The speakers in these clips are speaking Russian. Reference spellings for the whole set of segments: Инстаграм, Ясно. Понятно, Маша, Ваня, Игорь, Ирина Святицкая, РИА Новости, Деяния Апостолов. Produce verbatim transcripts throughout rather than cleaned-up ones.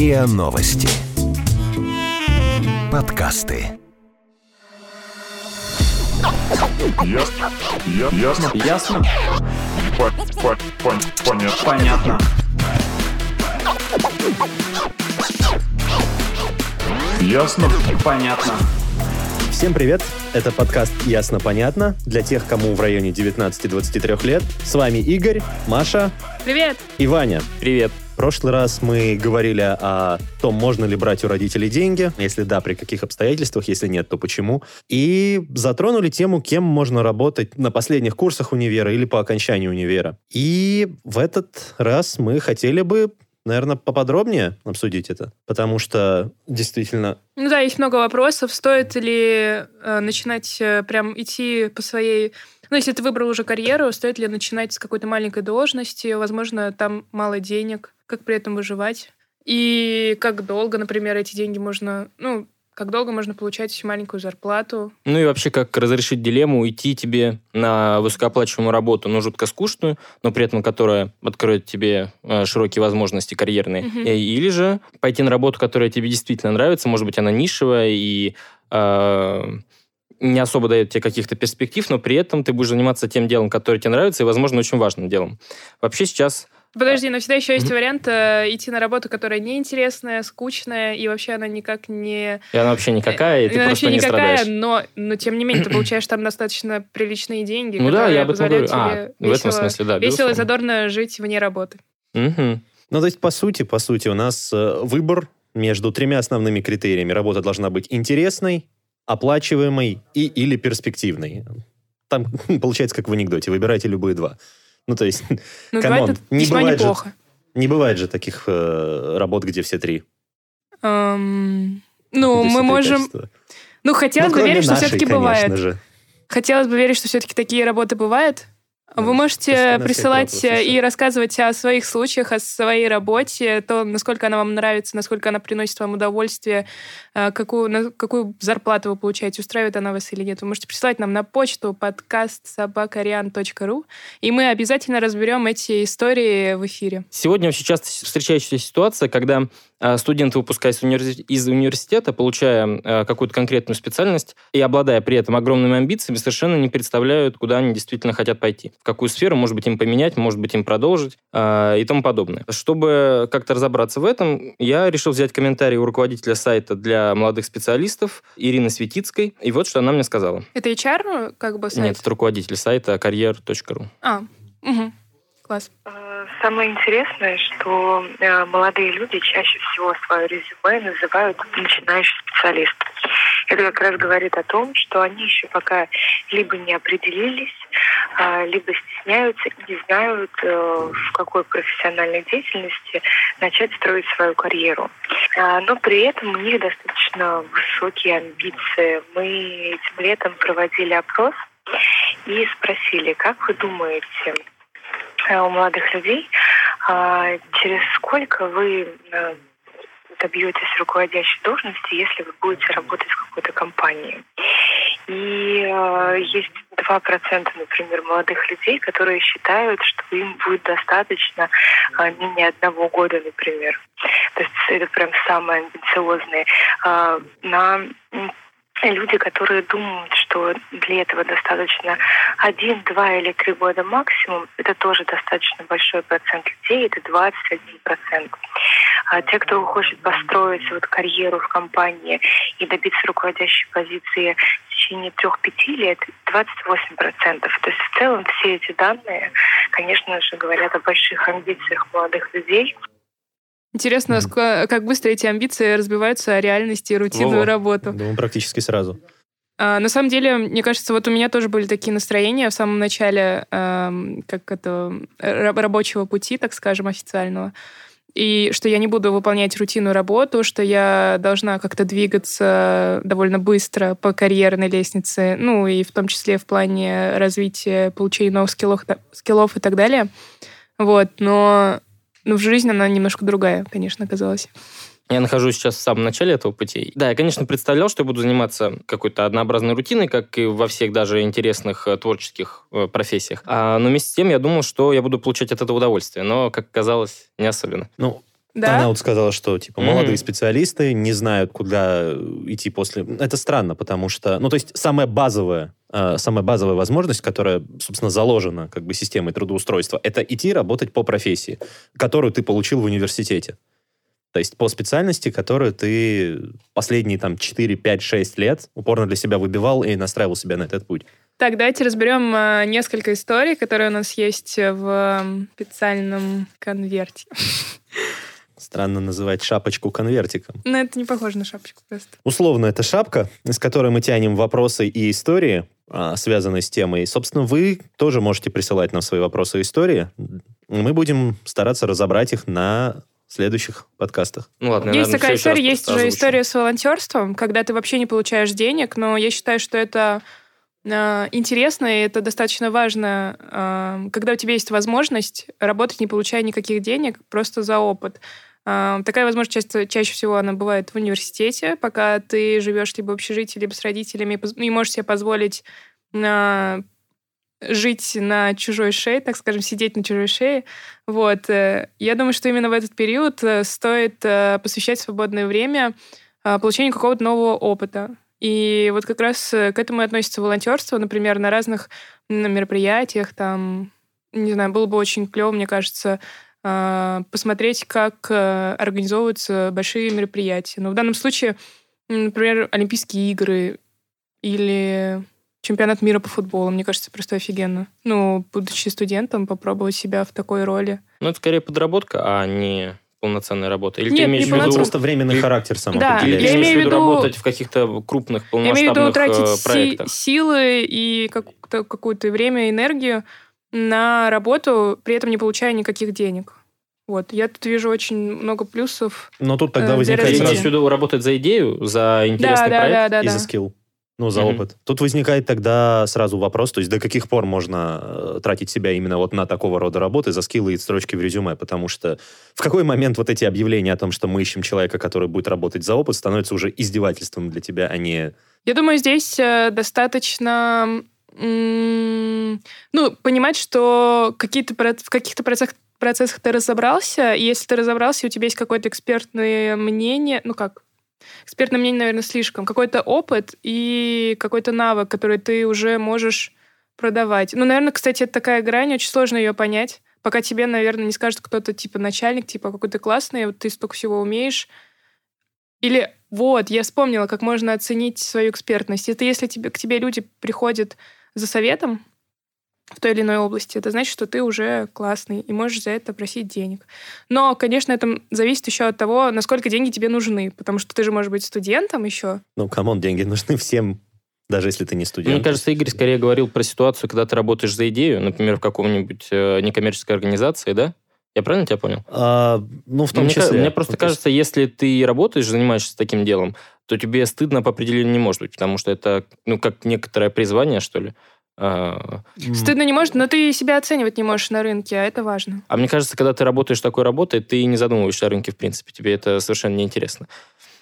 РИА Новости. Подкасты. Ясно. Ясно. Ясно. Понятно. Ясно. Понятно. Всем привет. Это подкаст «Ясно. Понятно» для тех, кому в районе девятнадцати двадцати трёх лет. С вами Игорь, Маша. Привет. И Ваня. Привет. В прошлый раз мы говорили о том, можно ли брать у родителей деньги, если да, при каких обстоятельствах, если нет, то почему. И затронули тему, кем можно работать на последних курсах универа или по окончании универа. И в этот раз мы хотели бы, наверное, поподробнее обсудить это, потому что действительно... Ну да, есть много вопросов. Стоит ли э, начинать э, прям идти по своей... Ну, если ты выбрал уже карьеру, стоит ли начинать с какой-то маленькой должности? Возможно, там мало денег. Как при этом выживать? И как долго, например, эти деньги можно... Ну, как долго можно получать маленькую зарплату? Ну и вообще, как разрешить дилемму уйти тебе на высокооплачиваемую работу, но жутко скучную, но при этом которая откроет тебе широкие возможности карьерные. Угу. Или же пойти на работу, которая тебе действительно нравится, может быть, она нишевая и... Э- не особо дает тебе каких-то перспектив, но при этом ты будешь заниматься тем делом, которое тебе нравится, и, возможно, очень важным делом. Вообще сейчас... Подожди, но всегда еще есть mm-hmm. вариант э, идти на работу, которая неинтересная, скучная, и вообще она никак не... И она вообще никакая, и ты она просто вообще не никакая, страдаешь. Но, но, тем не менее, ты получаешь там достаточно приличные деньги, ну, которые да, я об этом позволяют говорю. Тебе а, весело, в этом смысле, да, весело и задорно жить вне работы. Mm-hmm. Ну, то есть, по сути, по сути, у нас выбор между тремя основными критериями. Работа должна быть интересной, оплачиваемой и или перспективной. Там получается, как в анекдоте, выбирайте любые два. Ну, то есть, ну, камон, не бывает, же, не бывает же таких э, работ, где все три. Эм, ну, где мы можем... Качества. Ну, хотелось ну, бы верить, нашей, что все-таки бывает. Же. Хотелось бы верить, что все-таки такие работы бывают. Вы ну, можете присылать и рассказывать о своих случаях, о своей работе, то, насколько она вам нравится, насколько она приносит вам удовольствие, какую, какую зарплату вы получаете, устраивает она вас или нет. Вы можете присылать нам на почту подкаст собака риан точка ру, и мы обязательно разберем эти истории в эфире. Сегодня вообще часто встречающаяся ситуация, когда студенты, выпускаясь из университета, получая какую-то конкретную специальность и обладая при этом огромными амбициями, совершенно не представляют, куда они действительно хотят пойти. В какую сферу, может быть, им поменять, может быть, им продолжить и тому подобное. Чтобы как-то разобраться в этом, я решил взять комментарий у руководителя сайта для молодых специалистов Ирины Святицкой. И вот, что она мне сказала. Это эйч ар как бы сайт? Нет, это руководитель сайта карьер точка ру. А, угу. Класс. Самое интересное, что э, молодые люди чаще всего свое резюме называют начинающим специалистом. Это как раз говорит о том, что они еще пока либо не определились, э, либо стесняются и не знают, э, в какой профессиональной деятельности начать строить свою карьеру. Э, но при этом у них достаточно высокие амбиции. Мы этим летом проводили опрос и спросили, как вы думаете, у молодых людей, через сколько вы добьетесь руководящей должности, если вы будете работать в какой-то компании. И есть два процента, например, молодых людей, которые считают, что им будет достаточно менее одного года, например. То есть это прям самые амбициозные. На люди, которые думают, что для этого достаточно один, два или три года максимум, это тоже достаточно большой процент людей, это двадцать один процент. А те, кто хочет построить вот карьеру в компании и добиться руководящей позиции в течение трех-пяти лет, двадцать восемь процентов. То есть в целом все эти данные, конечно же, говорят о больших амбициях молодых людей. Интересно, mm-hmm. как быстро эти амбиции разбиваются о реальности и рутинную Во-во. работу. Думаю, практически сразу. А, на самом деле, мне кажется, вот у меня тоже были такие настроения в самом начале э, как это, рабочего пути, так скажем, официального. И что я не буду выполнять рутинную работу, что я должна как-то двигаться довольно быстро по карьерной лестнице, ну и в том числе в плане развития, получения новых скиллов, скиллов и так далее. Вот, но... Но в жизни она немножко другая, конечно, оказалась. Я нахожусь сейчас в самом начале этого пути. Да, я, конечно, представлял, что я буду заниматься какой-то однообразной рутиной, как и во всех даже интересных творческих профессиях. А, но вместе с тем я думал, что я буду получать от этого удовольствие. Но, как оказалось, не особенно. Ну, Да? Она вот сказала, что типа молодые mm-hmm. специалисты не знают, куда идти после. Это странно, потому что, ну, то есть самая базовая, э, самая базовая возможность, которая, собственно, заложена как бы системой трудоустройства, это идти работать по профессии, которую ты получил в университете. То есть по специальности, которую ты последние там четыре, пять, шесть лет упорно для себя выбивал и настраивал себя на этот путь. Так, давайте разберем несколько историй, которые у нас есть в специальном конверте. Странно называть шапочку конвертиком. Но это не похоже на шапочку просто. Условно, это шапка, из которой мы тянем вопросы и истории, связанные с темой. Собственно, вы тоже можете присылать нам свои вопросы и истории. Мы будем стараться разобрать их на следующих подкастах. Ну ладно, есть такая история, есть уже история с волонтерством, когда ты вообще не получаешь денег, но я считаю, что это э, интересно, и это достаточно важно, э, когда у тебя есть возможность работать, не получая никаких денег, просто за опыт. Э, такая возможность ча- чаще всего она бывает в университете, пока ты живешь либо в общежитии, либо с родителями, и можешь себе позволить э, жить на чужой шее, так скажем, сидеть на чужой шее. Вот. Я думаю, что именно в этот период стоит посвящать свободное время получению какого-то нового опыта. И вот как раз к этому и относится волонтерство, например, на разных мероприятиях. Там, не знаю, было бы очень клево, мне кажется, посмотреть, как организовываются большие мероприятия. Но в данном случае, например, Олимпийские игры или чемпионат мира по футболу, мне кажется, просто офигенно. Ну, будучи студентом, попробовать себя в такой роли. Ну, это скорее подработка, а не полноценная работа. Или Нет, ты имеешь в виду просто временный и... характер самого? Да, или я имею в виду работать в каких-то крупных полномасштабных проектах. Я имею в виду тратить си- силы и как-то, какое-то время, энергию на работу, при этом не получая никаких денег. Вот. Я тут вижу очень много плюсов. Но тут тогда э, возникает... Я отсюда работать за идею, за интересный да, проект да, да, да, и да. за скилл. Ну, за mm-hmm. опыт. Тут возникает тогда сразу вопрос, то есть до каких пор можно тратить себя именно вот на такого рода работы за скиллы и строчки в резюме, потому что в какой момент вот эти объявления о том, что мы ищем человека, который будет работать за опыт, становятся уже издевательством для тебя, а не... Я думаю, здесь достаточно м- ну, понимать, что какие-то, в каких-то процессах, процессах ты разобрался, и если ты разобрался, у тебя есть какое-то экспертное мнение, ну как... Экспертное мнение, наверное, слишком. Какой-то опыт и какой-то навык, который ты уже можешь продавать. Ну, наверное, кстати, это такая грань, очень сложно ее понять, пока тебе, наверное, не скажет кто-то, типа, начальник, типа, какой-то классный, вот ты столько всего умеешь. Или вот, я вспомнила, как можно оценить свою экспертность. Это если тебе, к тебе люди приходят за советом в той или иной области, это значит, что ты уже классный и можешь за это просить денег. Но, конечно, это зависит еще от того, насколько деньги тебе нужны, потому что ты же можешь быть студентом еще. Ну, камон, деньги нужны всем, даже если ты не студент. Мне кажется, Игорь скорее говорил про ситуацию, когда ты работаешь за идею, например, в каком-нибудь некоммерческой организации, да? Я правильно тебя понял? А, ну, в том мне числе. Ка- мне просто кажется, если ты работаешь, занимаешься таким делом, то тебе стыдно по определению не может быть, потому что это, ну, как некоторое призвание, что ли. Стыдно не может, но ты себя оценивать не можешь на рынке, а это важно. А мне кажется, когда ты работаешь такой работой, ты не задумываешься о рынке в принципе, тебе это совершенно неинтересно.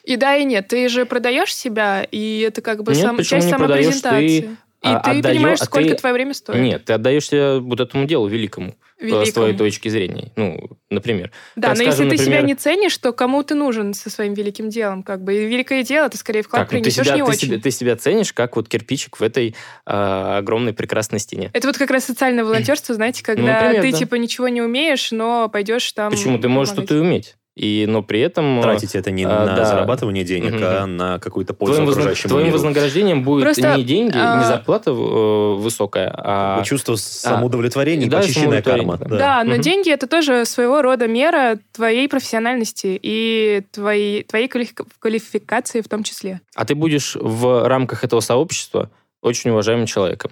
И да, и нет, ты же продаешь себя, и это как бы нет, сам, часть самопрезентации. Ты, и а, ты отдаё... понимаешь, сколько а ты... твое время стоит. Нет, ты отдаешься вот этому делу великому, великому. С твоей точки зрения, ну, например. Да, так, но скажем, если ты например... себя не ценишь, то кому ты нужен со своим великим делом? Как бы? И великое дело ты скорее вклад так, принесешь ну ты себя, не ты очень. Себя, ты себя ценишь, как вот кирпичик в этой а, огромной прекрасной стене. Это вот как раз социальное волонтерство, знаете, когда ну, например, ты да. типа ничего не умеешь, но пойдешь там... Почему? Ты можешь что-то и уметь. И, но при этом... Тратить это не а, на да. зарабатывание денег, угу. а на какую-то пользу твоим окружающему вознаг... миру. Твоим вознаграждением будет просто, не деньги, а... не зарплата э, высокая, а... Чувство самоудовлетворения и да, почищенная карма. Да, да. да угу. но деньги – это тоже своего рода мера твоей профессиональности и твоей, твоей квалификации в том числе. А ты будешь в рамках этого сообщества очень уважаемым человеком.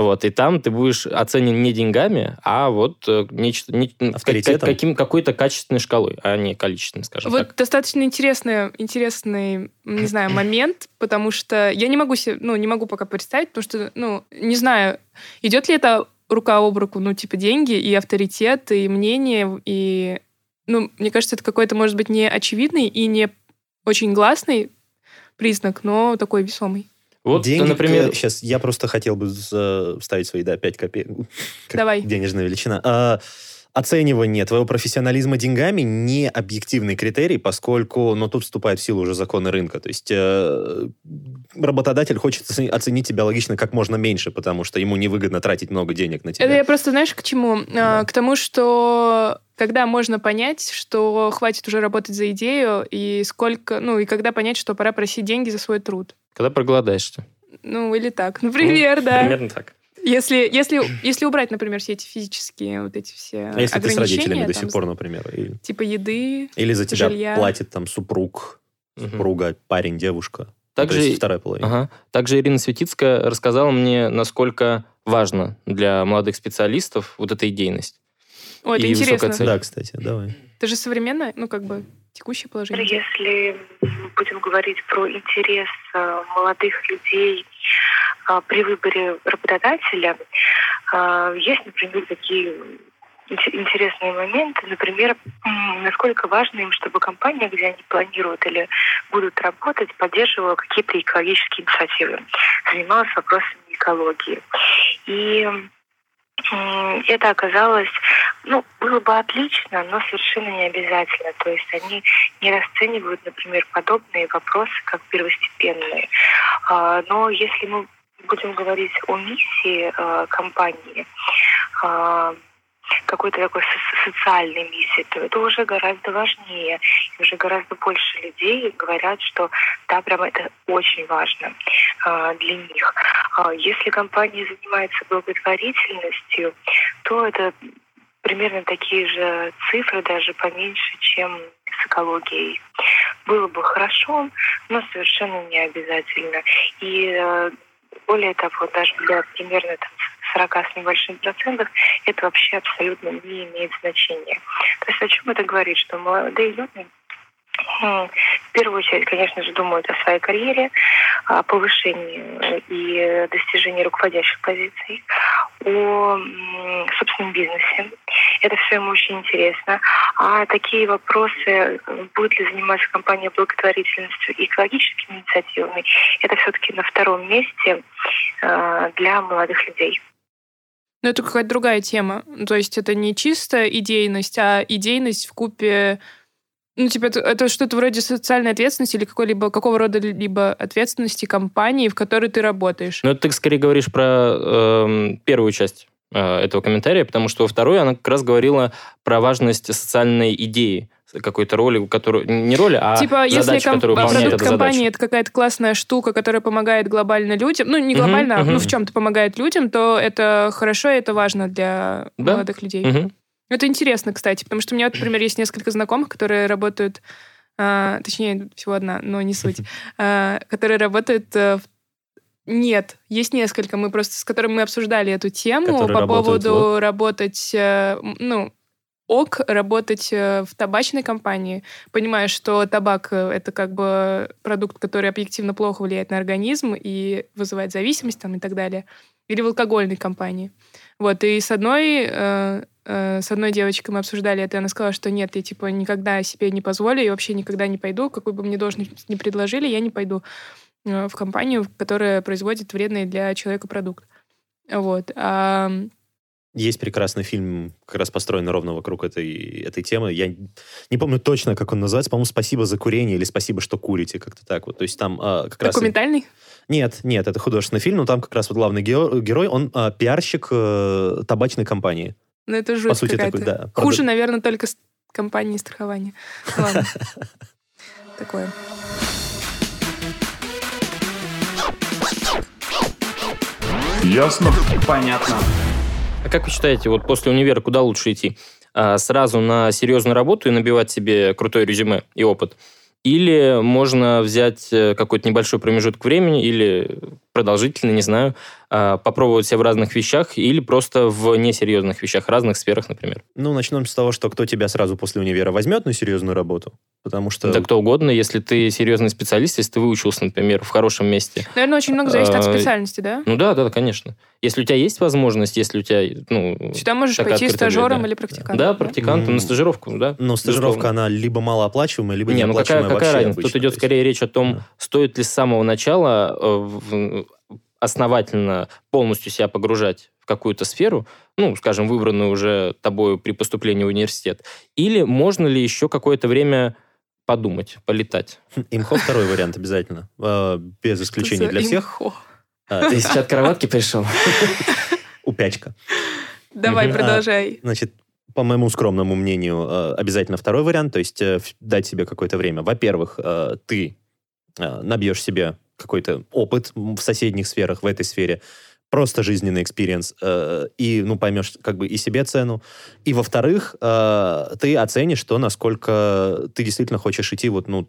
Вот, и там ты будешь оценен не деньгами, а вот нечто, не, как, каким, какой-то качественной шкалой, а не количественной, скажем вот так. Вот достаточно интересный, интересный, не знаю, момент, потому что я не могу себе, ну, не могу пока представить, потому что, ну, не знаю, идет ли это рука об руку, ну, типа деньги и авторитет, и мнение, и, ну, мне кажется, это какой-то, может быть, не очевидный и не очень гласный признак, но такой весомый. Вот, деньги, например... Сейчас, я просто хотел бы вставить свои, да, пять копеек. Давай. Денежная величина. А, Оценивание твоего профессионализма деньгами не объективный критерий, поскольку, но тут вступает в силу уже законы рынка. То есть э, работодатель хочет оценить тебя логично как можно меньше, потому что ему невыгодно тратить много денег на тебя. Это я просто, знаешь, к чему? Да. К тому, что когда можно понять, что хватит уже работать за идею, и сколько, ну и когда понять, что пора просить деньги за свой труд. Когда проголодаешься. Ну или так, например, ну, да. Примерно так. Если, если, если убрать, например, все эти физические вот эти все а если ограничения... Если ты с родителями там, до сих пор, например. Или... Типа еды, Или за тебя жилья. Платит там супруг, угу. супруга, парень, девушка. Также, ну, то есть вторая половина. Ага. Также Ирина Святицкая рассказала мне, насколько важно для молодых специалистов вот эта идейность. О, это и интересно. Да, кстати, давай. Это же современное, ну как бы текущее положение. Если будем говорить про интерес молодых людей при выборе работодателя, есть, например, такие интересные моменты. Например, насколько важно им, чтобы компания, где они планируют или будут работать, поддерживала какие-то экологические инициативы, занималась вопросами экологии. И это оказалось, ну, было бы отлично, но совершенно не обязательно. То есть они не расценивают, например, подобные вопросы как первостепенные. Но если мы будем говорить о миссии э, компании, э, какой-то такой со- социальной миссии, то это уже гораздо важнее. И уже гораздо больше людей говорят, что да, прям это очень важно э, для них. Э, если компания занимается благотворительностью, то это примерно такие же цифры, даже поменьше, чем с экологией. Было бы хорошо, но совершенно не обязательно. И э, более того, даже для примерно там, сорок с небольшим процентов это вообще абсолютно не имеет значения. То есть о чем это говорит? Что молодые люди в первую очередь, конечно же, думают о своей карьере, о повышении и достижении руководящих позиций, о собственном бизнесе. Это все ему очень интересно. А такие вопросы, будет ли заниматься компания благотворительностью и экологическими инициативами, это все-таки на втором месте для молодых людей. Но это какая-то другая тема. То есть это не чисто идейность, а идейность вкупе... Ну, типа, это, это что-то вроде социальной ответственности или какой-либо, какого рода либо ответственности компании, в которой ты работаешь. Ну, ты скорее говоришь про э, первую часть э, этого комментария, потому что во второй она как раз говорила про важность социальной идеи, какой-то роли, которую... Не роли, а типа, задачи, если комп... которую выполняет эта задача. Компания — это какая-то классная штука, которая помогает глобально людям, ну, не глобально, uh-huh, uh-huh. а ну, в чем-то помогает людям, то это хорошо, и это важно для да? молодых людей. Uh-huh. Это интересно, кстати, потому что у меня, вот, например, есть несколько знакомых, которые работают, а, точнее, всего одна, но не суть, а, которые работают... А, нет, есть несколько, мы просто с которыми мы обсуждали эту тему которые по поводу вот. работать... Ну, ок, работать в табачной компании, понимая, что табак — это как бы продукт, который объективно плохо влияет на организм и вызывает зависимость там, и так далее. Или в алкогольной компании. Вот, и с одной... А, С одной девочкой мы обсуждали это, и она сказала, что нет, я типа никогда себе не позволю, и вообще никогда не пойду, какую бы мне должность ни предложили, я не пойду в компанию, которая производит вредный для человека продукт. Вот. А... Есть прекрасный фильм, как раз построенный ровно вокруг этой, этой темы. Я не помню точно, как он называется. По-моему, «Спасибо за курение» или «Спасибо, что курите». Как-то так вот. То есть там а, как Документальный? Раз... Нет, нет, это художественный фильм, но там как раз вот главный герой, он а, пиарщик а, табачной компании. Ну, это жуть по сути, какая-то. Такой, да, хуже, наверное, только с компанией страхования. Ладно. Такое. Ясно. Понятно. А как вы считаете, вот после универа куда лучше идти? А, сразу на серьезную работу и набивать себе крутое резюме и опыт? Или можно взять какой-то небольшой промежуток времени, или продолжительный, не знаю, попробовать себя в разных вещах, или просто в несерьезных вещах, разных сферах, например. Ну, начнем с того, что кто тебя сразу после универа возьмет на серьезную работу, потому что... Да кто угодно, если ты серьезный специалист, если ты выучился, например, в хорошем месте. Наверное, очень много зависит от специальности, да? Ну да, да, конечно. Если у тебя есть возможность, если у тебя... Ну, сюда можешь пойти стажером или практикантом. Да, практикантом, на стажировку, да. Но стажировка, она либо малооплачиваемая, либо неоплачиваемая вообще. Какая разница? Тут идет скорее речь о том, стоит ли с самого начала основательно полностью себя погружать в какую-то сферу, ну, скажем, выбранную уже тобой при поступлении в университет, или можно ли еще какое-то время подумать, полетать? Имхо второй вариант обязательно, без исключения для всех. Ты из чат кроватки пришел? Упячка. Давай, продолжай. Значит, по моему скромному мнению, обязательно второй вариант, то есть дать себе какое-то время. Во-первых, ты набьешь себе какой-то опыт в соседних сферах, в этой сфере, просто жизненный экспириенс, и, ну, поймешь как бы и себе цену. И, во-вторых, ты оценишь то, насколько ты действительно хочешь идти вот, ну,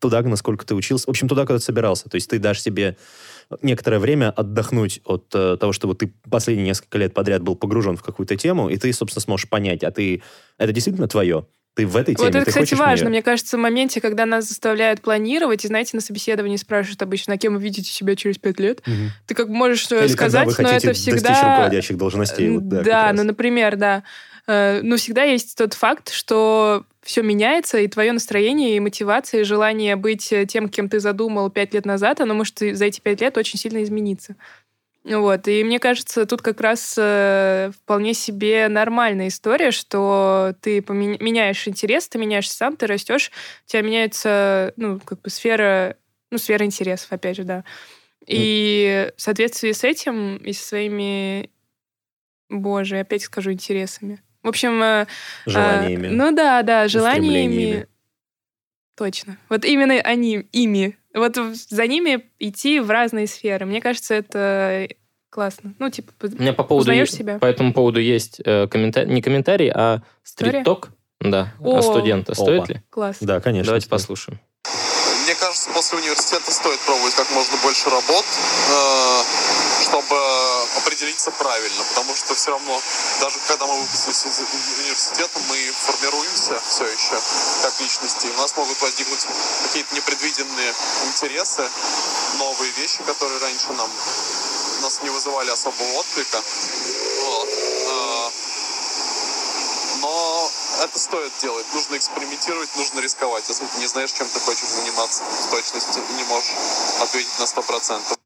туда, насколько ты учился, в общем, туда, куда ты собирался. То есть ты дашь себе некоторое время отдохнуть от того, чтобы ты последние несколько лет подряд был погружен в какую-то тему, и ты, собственно, сможешь понять, а ты это действительно твое? Ты в этой теме, вот это, ты кстати, важно. Мне... мне кажется, в моменте, когда нас заставляют планировать, и, знаете, на собеседовании спрашивают обычно, а кем вы видите себя через пять лет, угу. ты как можешь или сказать, но это всегда... достичь руководящих должностей. Вот, да, да ну, например, да. Но всегда есть тот факт, что все меняется, и твое настроение, и мотивация, и желание быть тем, кем ты задумал пять лет назад, оно может за эти пять лет очень сильно измениться. Вот. И мне кажется, тут как раз э, вполне себе нормальная история, что ты помен... меняешь интерес, ты меняешься сам, ты растешь, у тебя меняется, ну, как бы сфера, ну, сфера интересов, опять же, да. И mm. в соответствии с этим и со своими, боже, опять скажу, интересами. В общем... Э, желаниями. Э, ну да, да, желаниями. Точно. Вот именно они, ими. Вот за ними идти в разные сферы. Мне кажется, это классно. Ну, типа, у меня по поводу, узнаешь себя. По этому поводу есть э, комментарий, не комментарий, а стрит-ток да, о, о студента. Стоит опа. Ли? Классно. Да, конечно. Давайте стоит. Послушаем. Мне кажется, после университета стоит пробовать как можно больше работ, чтобы определиться правильно, потому что все равно, даже когда мы выпустились из университета, мы формируемся все еще как личности, и у нас могут возникнуть какие-то непредвиденные интересы, новые вещи, которые раньше нам, нас не вызывали особого отклика. Вот. Но это стоит делать. Нужно экспериментировать, нужно рисковать. Если ты не знаешь, чем ты хочешь заниматься в точности, не можешь ответить на сто процентов.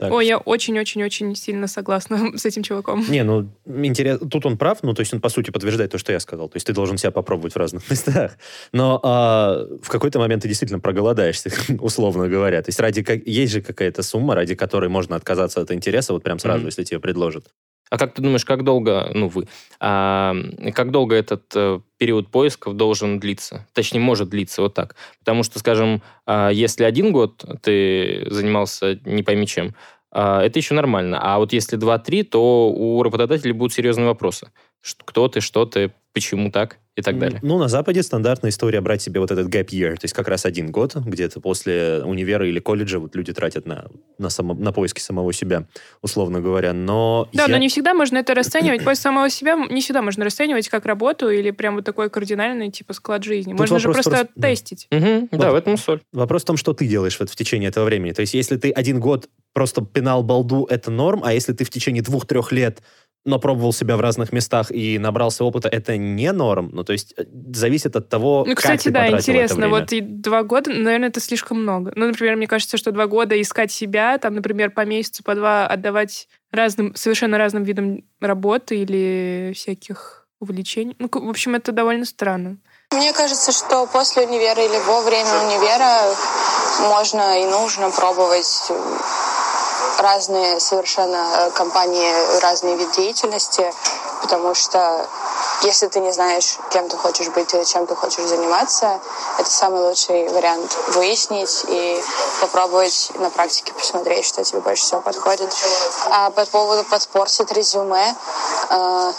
Так. Ой, я очень-очень-очень сильно согласна с этим чуваком. Не, ну, интересно, тут он прав, ну, то есть он, по сути, подтверждает то, что я сказал. То есть ты должен себя попробовать в разных местах. Но а, в какой-то момент ты действительно проголодаешься, условно говоря. То есть ради, есть же какая-то сумма, ради которой можно отказаться от интереса вот прям сразу, mm-hmm. если тебе предложат. А как ты думаешь, как долго, ну, вы, а, как долго этот э, период поисков должен длиться? Точнее, может длиться вот так. Потому что, скажем, э, если один год ты занимался не пойми чем, э, это еще нормально. А вот если два-три, то у работодателей будут серьезные вопросы. Кто ты, что ты, почему так и так далее. Ну, на Западе стандартная история брать себе вот этот gap year, то есть как раз один год где-то после универа или колледжа вот люди тратят на, на, само, на поиски самого себя, условно говоря, но... Да, я... но не всегда можно это расценивать. Поиск самого себя не всегда можно расценивать как работу или прям вот такой кардинальный типа склад жизни. Тут можно же просто, просто... тестить. Да. Угу, да, в этом соль. Вопрос в том, что ты делаешь вот в течение этого времени. То есть если ты один год просто пинал балду, это норм, а если ты в течение двух-трех лет но пробовал себя в разных местах и набрался опыта, это не норм. Ну, то есть, зависит от того, ну, кстати, как ты да, потратил интересно. Это время. Вот и два года, наверное, это слишком много. Ну, например, мне кажется, что два года искать себя, там, например, по месяцу, по два отдавать разным, совершенно разным видам работы или всяких увлечений. Ну, в общем, это довольно странно. Мне кажется, что после универа или во время универа можно и нужно пробовать... разные совершенно компании, разные виды деятельности, потому что если ты не знаешь, кем ты хочешь быть или чем ты хочешь заниматься, это самый лучший вариант выяснить и попробовать на практике посмотреть, что тебе больше всего подходит. А по поводу подпортить резюме, э,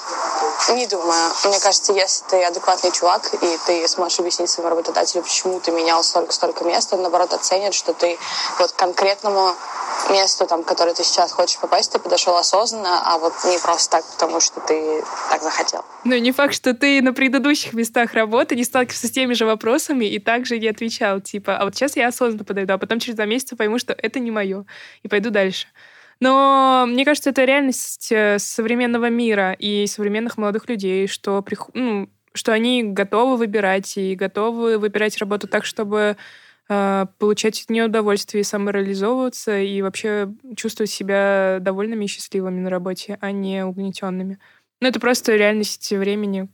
не думаю. Мне кажется, если ты адекватный чувак, и ты сможешь объяснить своему работодателю, почему ты менял столько-столько мест, он, наоборот, оценит, что ты вот к конкретному месту, там, в которое ты сейчас хочешь попасть, ты подошел осознанно, а вот не просто так, потому что ты так захотел. Ну, не факт, что ты на предыдущих местах работы не сталкивался с теми же вопросами и также не отвечал, типа, а вот сейчас я осознанно подойду, а потом через два месяца пойму, что это не мое, и пойду дальше. Но мне кажется, это реальность современного мира и современных молодых людей, что, ну, что они готовы выбирать и готовы выбирать работу так, чтобы получать от нее удовольствие, самореализовываться и вообще чувствовать себя довольными и счастливыми на работе, а не угнетенными. Ну, это просто реальность времени.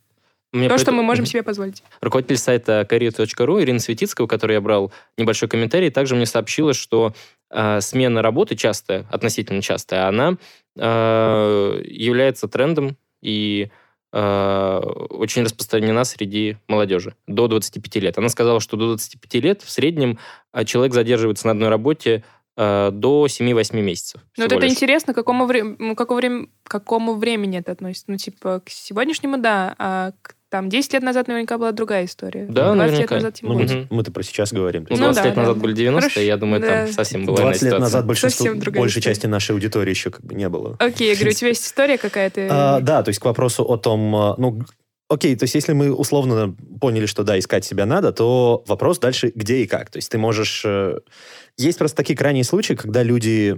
Мне То, поэтому... что мы можем себе позволить. Руководитель сайта career точка ру Ирина Святицкая, у которой я брал небольшой комментарий, также мне сообщила, что э, смена работы частая, относительно частая, она э, является трендом и э, очень распространена среди молодежи до двадцати пяти лет. Она сказала, что до двадцати пяти лет в среднем человек задерживается на одной работе э, до семь-восемь месяцев. Но вот это лишь. Интересно, к какому, вре... какому, вре... какому времени это относится? Ну, типа, к сегодняшнему, да, а к Там десять лет назад наверняка была другая история. Да, двадцать наверняка. Лет назад тем более. Мы, мы-то про сейчас говорим. Ну, двадцать ну, да, лет да, назад да. были девяностые, Хорошо. Я думаю, да. там совсем была иная ситуация. двадцать лет назад большинство, большей части нашей аудитории еще как бы не было. Окей, я говорю, у тебя есть история какая-то? А, да, то есть к вопросу о том... ну, Окей, то есть если мы условно поняли, что да, искать себя надо, то вопрос дальше где и как. То есть ты можешь... Есть просто такие крайние случаи, когда люди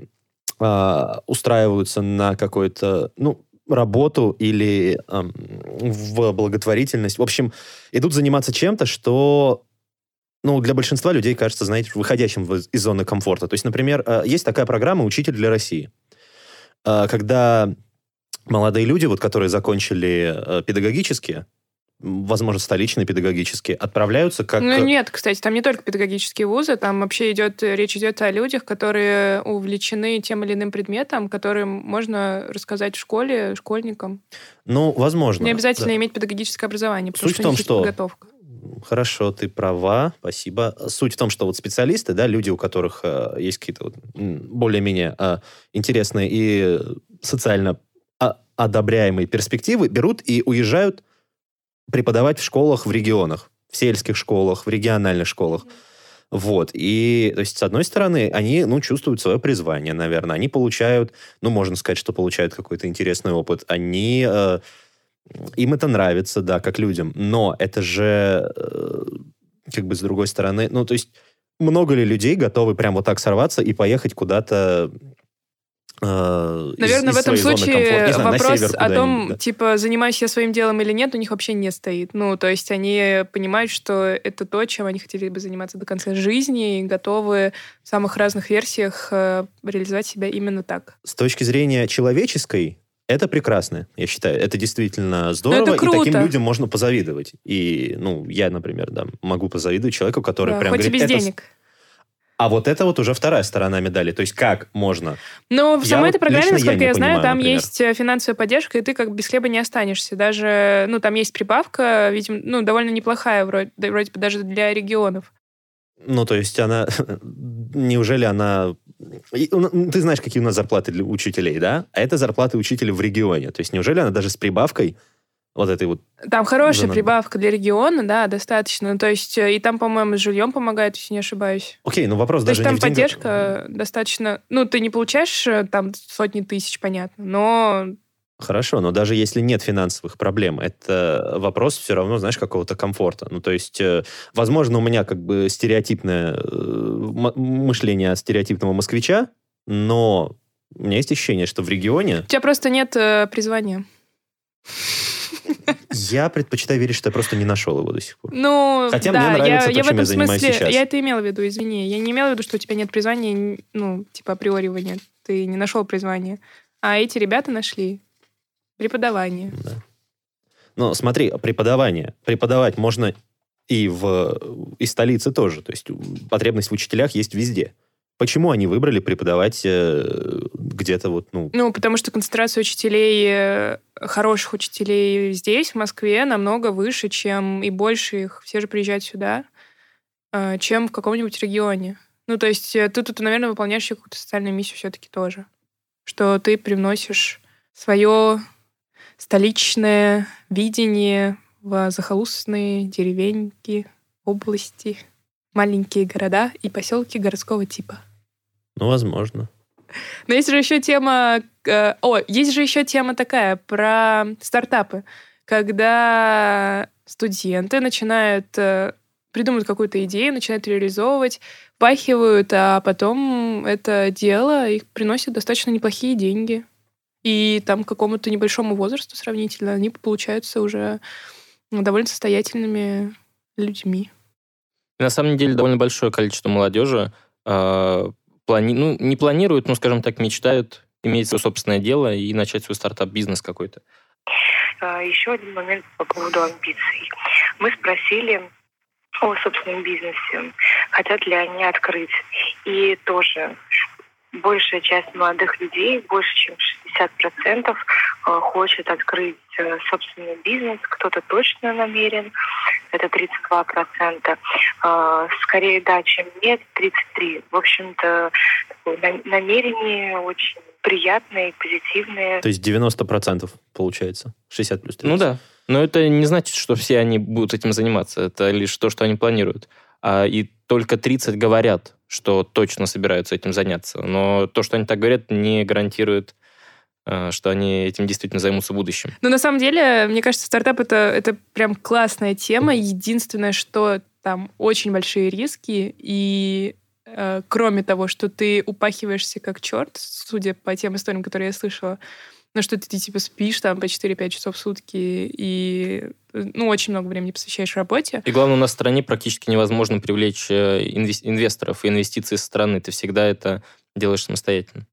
а, устраиваются на какой-то... ну работу или э, в благотворительность. В общем, идут заниматься чем-то, что ну, для большинства людей кажется, знаете, выходящим из зоны комфорта. То есть, например, э, есть такая программа «Учитель для России», э, когда молодые люди, вот, которые закончили э, педагогические, возможно, столичные педагогические, отправляются как... Ну нет, кстати, там не только педагогические вузы, там вообще идет, речь идет о людях, которые увлечены тем или иным предметом, которым можно рассказать в школе школьникам. Ну, возможно. Не обязательно да. иметь педагогическое образование, потому Суть что у них есть подготовка. Хорошо, ты права, спасибо. Суть в том, что вот специалисты, да, люди, у которых э, есть какие-то вот, более-менее э, интересные и социально одобряемые перспективы, берут и уезжают преподавать в школах в регионах, в сельских школах, в региональных школах. Вот. И, то есть, с одной стороны, они, ну, чувствуют свое призвание, наверное. Они получают, ну, можно сказать, что получают какой-то интересный опыт. Они... Э, им это нравится, да, как людям. Но это же, э, как бы, с другой стороны... Ну, то есть, много ли людей готовы прям вот так сорваться и поехать куда-то... Наверное, из, в этом случае знаю, вопрос север, о том, да. типа, занимаюсь я своим делом или нет, у них вообще не стоит. Ну, то есть они понимают, что это то, чем они хотели бы заниматься до конца жизни и готовы в самых разных версиях реализовать себя именно так. С точки зрения человеческой, это прекрасно, я считаю. Это действительно здорово, это и таким людям можно позавидовать. И, ну, я, например, да, могу позавидовать человеку, который да, прям хоть говорит... Хоть и без денег. Это... А вот это вот уже вторая сторона медали. То есть как можно? Ну, в самой этой программе, насколько я знаю, там есть финансовая поддержка, и ты как без хлеба не останешься. Даже, ну, там есть прибавка, видимо, ну, довольно неплохая, вроде, вроде бы даже для регионов. Ну, то есть она... Неужели она... Ты знаешь, какие у нас зарплаты для учителей, да? А это зарплаты учителей в регионе. То есть неужели она даже с прибавкой... Вот этой вот... Там хорошая Зона. Прибавка для региона, да, достаточно. Ну, то есть, и там, по-моему, с жильем помогает, если не ошибаюсь. Окей, ну вопрос то даже не в деньгах. То есть там поддержка достаточно... Ну, ты не получаешь там сотни тысяч, понятно, но... Хорошо, но даже если нет финансовых проблем, это вопрос все равно, знаешь, какого-то комфорта. Ну, то есть, возможно, у меня как бы стереотипное мышление стереотипного москвича, но у меня есть ощущение, что в регионе... У тебя просто нет э, призвания. Я предпочитаю верить, что я просто не нашел его до сих пор. Ну, хотя да, мне нравится, я, я в этом я занимаюсь смысле, сейчас. Я это имела в виду, извини. Я не имела в виду, что у тебя нет призвания, ну, типа априори его нет. Ты не нашел призвания. А эти ребята нашли преподавание. Да. Ну, смотри, преподавание. Преподавать можно и в и столице тоже. То есть потребность в учителях есть везде. Почему они выбрали преподавать э, где-то вот... Ну... ну, потому что концентрация учителей, хороших учителей здесь, в Москве, намного выше, чем и больше их. Все же приезжают сюда, э, чем в каком-нибудь регионе. Ну, то есть ты тут, наверное, выполняешь какую-то социальную миссию все-таки тоже. Что ты привносишь свое столичное видение в захолустные деревеньки, области... Маленькие города и поселки городского типа. Ну, возможно. Но есть же еще тема... Э, о, есть же еще тема такая про стартапы. Когда студенты начинают... Э, придумывают какую-то идею, начинают реализовывать, пахивают, а потом это дело их приносит достаточно неплохие деньги. И там к какому-то небольшому возрасту сравнительно они получаются уже довольно состоятельными людьми. На самом деле довольно большое количество молодежи э, плани... ну, не планируют, но, скажем так, мечтают иметь свое собственное дело и начать свой стартап-бизнес какой-то. Еще один момент по поводу амбиций. Мы спросили о собственном бизнесе, хотят ли они открыть. И тоже большая часть молодых людей, больше чем шестьдесят процентов, хочет открыть собственный бизнес. Кто-то точно намерен, это тридцать два процента. Скорее да, чем нет, тридцать три процента. В общем-то, намерение очень приятные, позитивные. То есть девяносто процентов получается, шестьдесят плюс тридцать. Ну да, но это не значит, что все они будут этим заниматься, это лишь то, что они планируют. А, и только тридцать говорят, что точно собираются этим заняться, но то, что они так говорят, не гарантирует, что они этим действительно займутся в будущем. Ну, на самом деле, мне кажется, стартап это, это прям классная тема. Единственное, что там очень большие риски, и кроме того, что ты упахиваешься как черт, судя по тем историям, которые я слышала, ну, что ты, типа, спишь там по четыре-пять часов в сутки и, ну, очень много времени посвящаешь работе. И главное, у нас в стране практически невозможно привлечь инвесторов и инвестиции со стороны. Ты всегда это делаешь самостоятельно.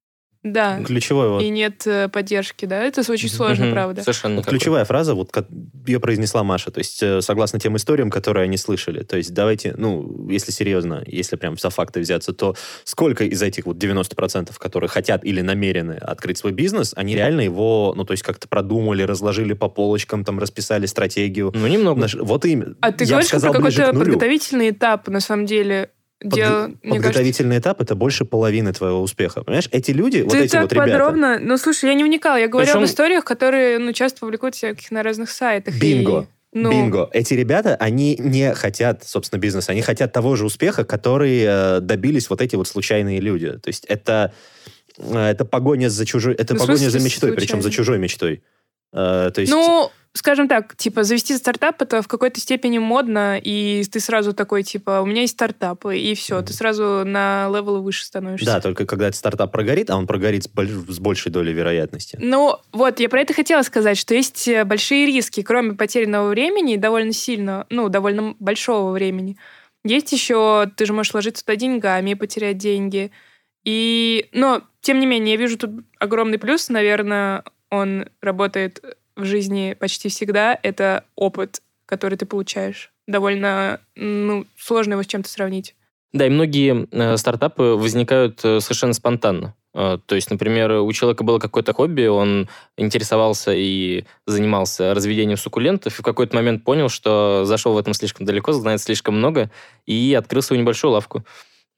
Да. Ключевой вот. И нет поддержки, да? Это очень сложно, mm-hmm. правда. Совершенно. Вот ключевая фраза, вот как ее произнесла Маша, то есть согласно тем историям, которые они слышали, то есть давайте, ну, если серьезно, если прям за факты взяться, то сколько из этих вот девяноста процентов, которые хотят или намерены открыть свой бизнес, они реально его, ну, то есть как-то продумали, разложили по полочкам, там, расписали стратегию. Ну, немного. Наш... Вот им. А ты Я говоришь, сказал, про какой-то подготовительный этап, на самом деле... Под... Дело, подготовительный кажется... этап – это больше половины твоего успеха. Понимаешь, эти люди, ты вот эти вот ребята... Ты так подробно... Ну, слушай, я не вникала. Я говорю Причем... об историях, которые, ну, часто публикуют всяких на разных сайтах. Бинго. И... Ну... Бинго. Эти ребята, они не хотят, собственно, бизнеса. Они хотят того же успеха, который добились вот эти вот случайные люди. То есть это, это погоня за чужой... Это ну, погоня за мечтой, случайно. Причем за чужой мечтой. То есть... Ну... Скажем так, типа, завести стартап, это в какой-то степени модно, и ты сразу такой, типа, у меня есть стартап, и все, mm-hmm. ты сразу на левел выше становишься. Да, только когда этот стартап прогорит, а он прогорит с большей долей вероятности. Ну, вот, я про это хотела сказать, что есть большие риски, кроме потерянного времени, довольно сильно, ну, довольно большого времени. Есть еще, ты же можешь ложиться туда деньгами, потерять деньги. И, но, тем не менее, я вижу тут огромный плюс, наверное, он работает... в жизни почти всегда, это опыт, который ты получаешь. Довольно, ну, сложно его с чем-то сравнить. Да, и многие э, стартапы возникают э, совершенно спонтанно. Э, то есть, например, у человека было какое-то хобби, он интересовался и занимался разведением суккулентов, и в какой-то момент понял, что зашел в этом слишком далеко, знает слишком много, и открыл свою небольшую лавку.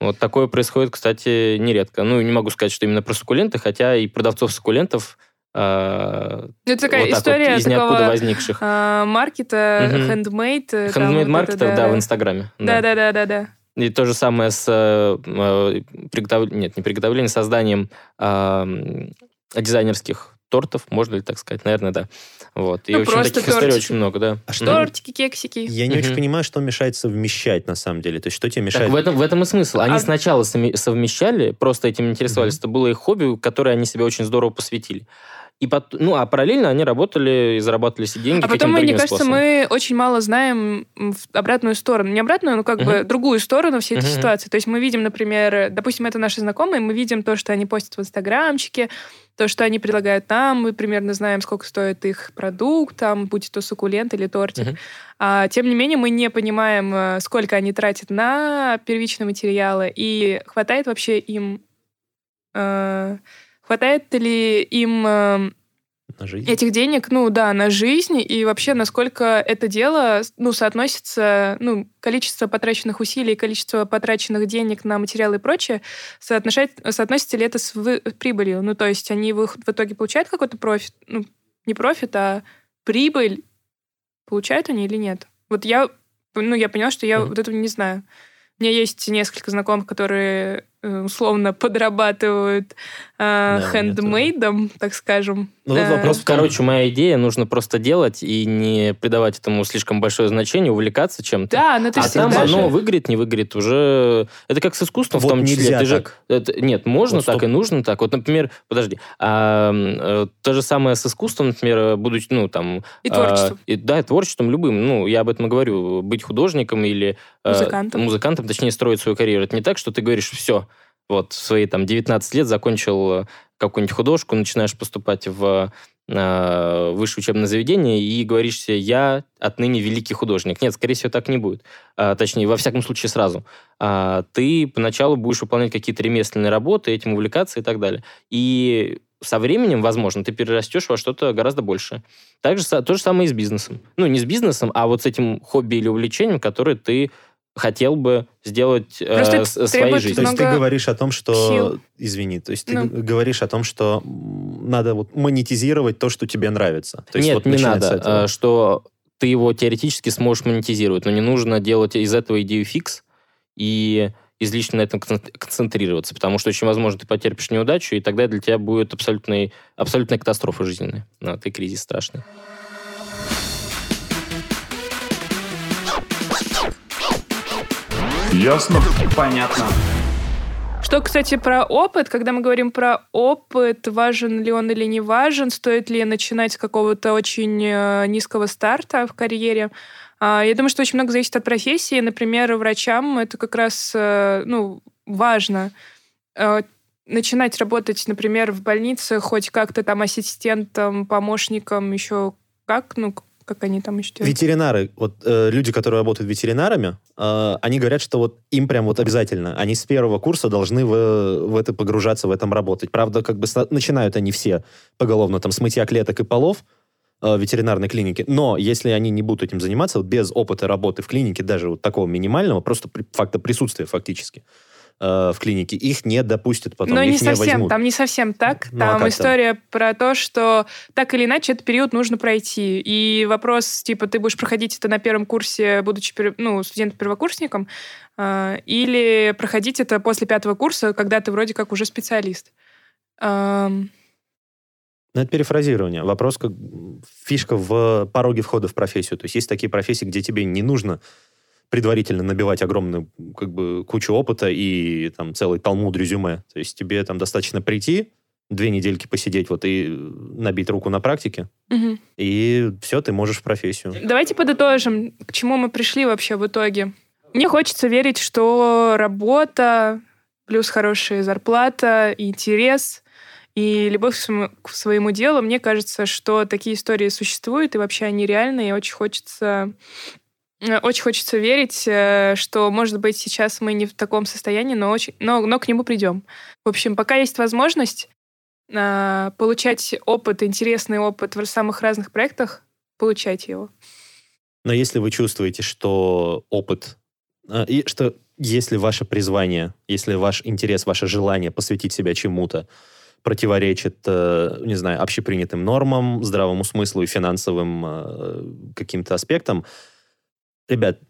Вот такое происходит, кстати, нередко. Ну, не могу сказать, что именно про суккуленты, хотя и продавцов суккулентов А, это такая вот история так вот, из ниоткуда возникших. А, маркета, угу. хендмейд. Хендмейд маркетов, вот да, да, в Инстаграме. Да-да-да. И то же самое с э, приготов... Нет, не приготовлением, созданием э, дизайнерских тортов, можно ли так сказать? Наверное, да. Вот. И, ну, в общем, таких тортики. Историй очень много, да. А что? Тортики, кексики. Я не угу. очень понимаю, что мешает совмещать, на самом деле. То есть, что тебе мешает? Так, в, этом, в этом и смысл. Они а... сначала совмещали, просто этим интересовались. Угу. Это было их хобби, которое они себе очень здорово посвятили. И пот... Ну, а параллельно они работали и зарабатывали себе деньги. А потом, мне кажется, способом. Мы очень мало знаем обратную сторону. Не обратную, но как uh-huh. бы другую сторону всей uh-huh. этой ситуации. То есть мы видим, например, допустим, это наши знакомые, мы видим то, что они постят в Инстаграмчике, то, что они предлагают нам, мы примерно знаем, сколько стоит их продукт, там, будь то суккулент или тортик. Uh-huh. А, тем не менее, мы не понимаем, сколько они тратят на первичные материалы, и хватает вообще им... Э- Хватает ли им э, этих денег, ну да, на жизнь, и вообще, насколько это дело, ну, соотносится, ну, количество потраченных усилий, количество потраченных денег на материалы и прочее, соотносится ли это с вы, прибылью? Ну, то есть они в, в итоге получают какой-то профит, ну, не профит, а прибыль, получают они или нет? Вот я, ну, я поняла, что я mm-hmm. вот этого не знаю. У меня есть несколько знакомых, которые условно подрабатывают э, да, хендмейдом, так скажем. Ну, тут вопрос, э, короче, моя идея, нужно просто делать и не придавать этому слишком большое значение, увлекаться чем-то. Да, но ты а всегда... А там же... оно выгорит, не выгорит уже... Это как с искусством вот в том числе. Ты же... это... Нет, можно вот, так стоп. И нужно так. Вот, например, подожди, а, а, то же самое с искусством, например, будучи, ну, там... И творчеством. А, и, да, и творчеством любым. Ну, я об этом и говорю. Быть художником или... Музыкантом. А, музыкантом, точнее, строить свою карьеру. Это не так, что ты говоришь, все... Вот, в свои там, девятнадцать лет закончил какую-нибудь художку, начинаешь поступать в э, высшее учебное заведение и говоришь себе, я отныне великий художник. Нет, скорее всего, так не будет. А, точнее, во всяком случае, сразу. А, ты поначалу будешь выполнять какие-то ремесленные работы, этим увлекаться и так далее. И со временем, возможно, ты перерастешь во что-то гораздо большее. Также, то же самое и с бизнесом. Ну, не с бизнесом, а вот с этим хобби или увлечением, которое ты... хотел бы сделать э, своей жизнью. То есть ты говоришь о том, что... Сил. Извини, то есть ну. ты говоришь о том, что надо вот монетизировать то, что тебе нравится. То есть нет, вот не надо, что ты его теоретически сможешь монетизировать, но не нужно делать из этого идею фикс и излишне на этом концентрироваться, потому что очень возможно ты потерпишь неудачу, и тогда для тебя будет абсолютная катастрофа жизненная. Ну, ты кризис страшный. Ясно. Понятно. Что, кстати, про опыт. Когда мы говорим про опыт, важен ли он или не важен, стоит ли начинать с какого-то очень низкого старта в карьере. Я думаю, что очень много зависит от профессии. Например, врачам это как раз ну, важно. Начинать работать, например, в больнице хоть как-то там ассистентом, помощником, еще как, ну, как они там еще делают? Ветеринары. Вот э, люди, которые работают ветеринарами, э, они говорят, что вот им прям вот обязательно. Они с первого курса должны в, в это погружаться, в этом работать. Правда, как бы с, начинают они все поголовно там с мытья клеток и полов э, в ветеринарной клинике. Но если они не будут этим заниматься, вот без опыта работы в клинике, даже вот такого минимального, просто при, факта присутствия фактически, в клинике, их не допустят потом, но их не совсем, не возьмут. Там не совсем так. Ну, там а история там? Про то, что так или иначе этот период нужно пройти. И вопрос, типа, ты будешь проходить это на первом курсе, будучи ну, студентом-первокурсником, или проходить это после пятого курса, когда ты вроде как уже специалист. Ну, это перефразирование. Вопрос, как фишка в пороге входа в профессию. То есть есть такие профессии, где тебе не нужно предварительно набивать огромную как бы, кучу опыта и там, целый талмуд резюме. То есть тебе там достаточно прийти, две недельки посидеть вот, и набить руку на практике, угу. и все, ты можешь в профессию. Давайте подытожим, к чему мы пришли вообще в итоге. Мне хочется верить, что работа, плюс хорошая зарплата, интерес и любовь к своему, к своему делу. Мне кажется, что такие истории существуют, и вообще они реальны, и очень хочется... Очень хочется верить, что, может быть, сейчас мы не в таком состоянии, но, очень, но, но к нему придем. В общем, пока есть возможность э, получать опыт, интересный опыт в самых разных проектах, получайте его. Но если вы чувствуете, что опыт... Э, и что если ваше призвание, если ваш интерес, ваше желание посвятить себя чему-то противоречит, э, не знаю, общепринятым нормам, здравому смыслу и финансовым э, каким-то аспектам... Ребят,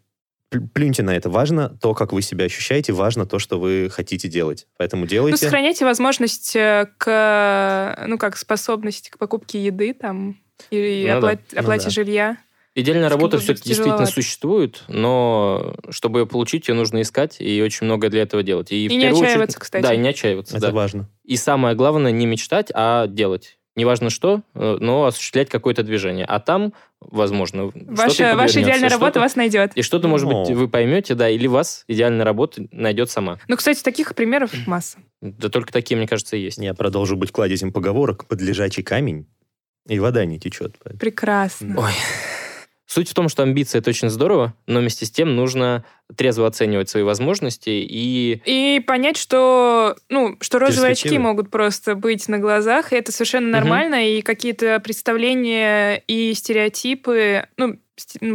плюньте на это. Важно то, как вы себя ощущаете, важно то, что вы хотите делать. Поэтому делайте. Ну, сохраняйте возможность к... Ну, как способность к покупке еды там, и ну оплате, да. оплате ну жилья. Идеальная работа все-таки действительно существует, но чтобы ее получить, ее нужно искать, и очень много для этого делать. И, и не отчаиваться, очередь, кстати. Да, и не отчаиваться. Это да. важно. И самое главное, не мечтать, а делать. Неважно что, но осуществлять какое-то движение. А там, возможно, ваша, ваша идеальная работа вас найдет. И что-то, может но. быть, вы поймете, да, или вас идеальная работа найдет сама. Ну, кстати, таких примеров масса. Да только такие, мне кажется, и есть. Я продолжу быть кладезем поговорок под лежачий камень, и вода не течет. Прекрасно. Ой. Суть в том, что амбиции – это очень здорово, но вместе с тем нужно трезво оценивать свои возможности и... И понять, что, ну, что розовые очки могут просто быть на глазах, и это совершенно нормально, угу. и какие-то представления и стереотипы, ну,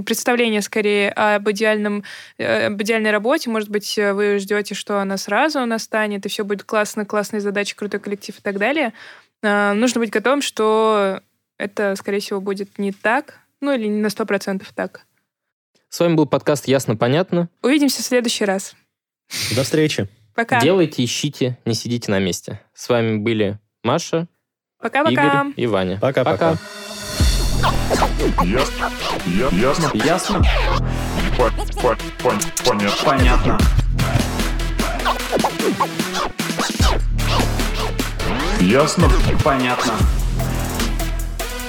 представления скорее об, идеальном, об идеальной работе, может быть, вы ждете, что она сразу настанет, и все будет классно, классные задачи, крутой коллектив и так далее. Нужно быть готовым, что это, скорее всего, будет не так, ну, или не на сто процентов так. С вами был подкаст «Ясно, понятно». Увидимся в следующий раз. До встречи. Пока. Делайте, ищите, не сидите на месте. С вами были Маша, Пока-пока. Игорь и Ваня. Пока-пока. Ясно. Ясно. Ясно. Понятно. Ясно. Понятно.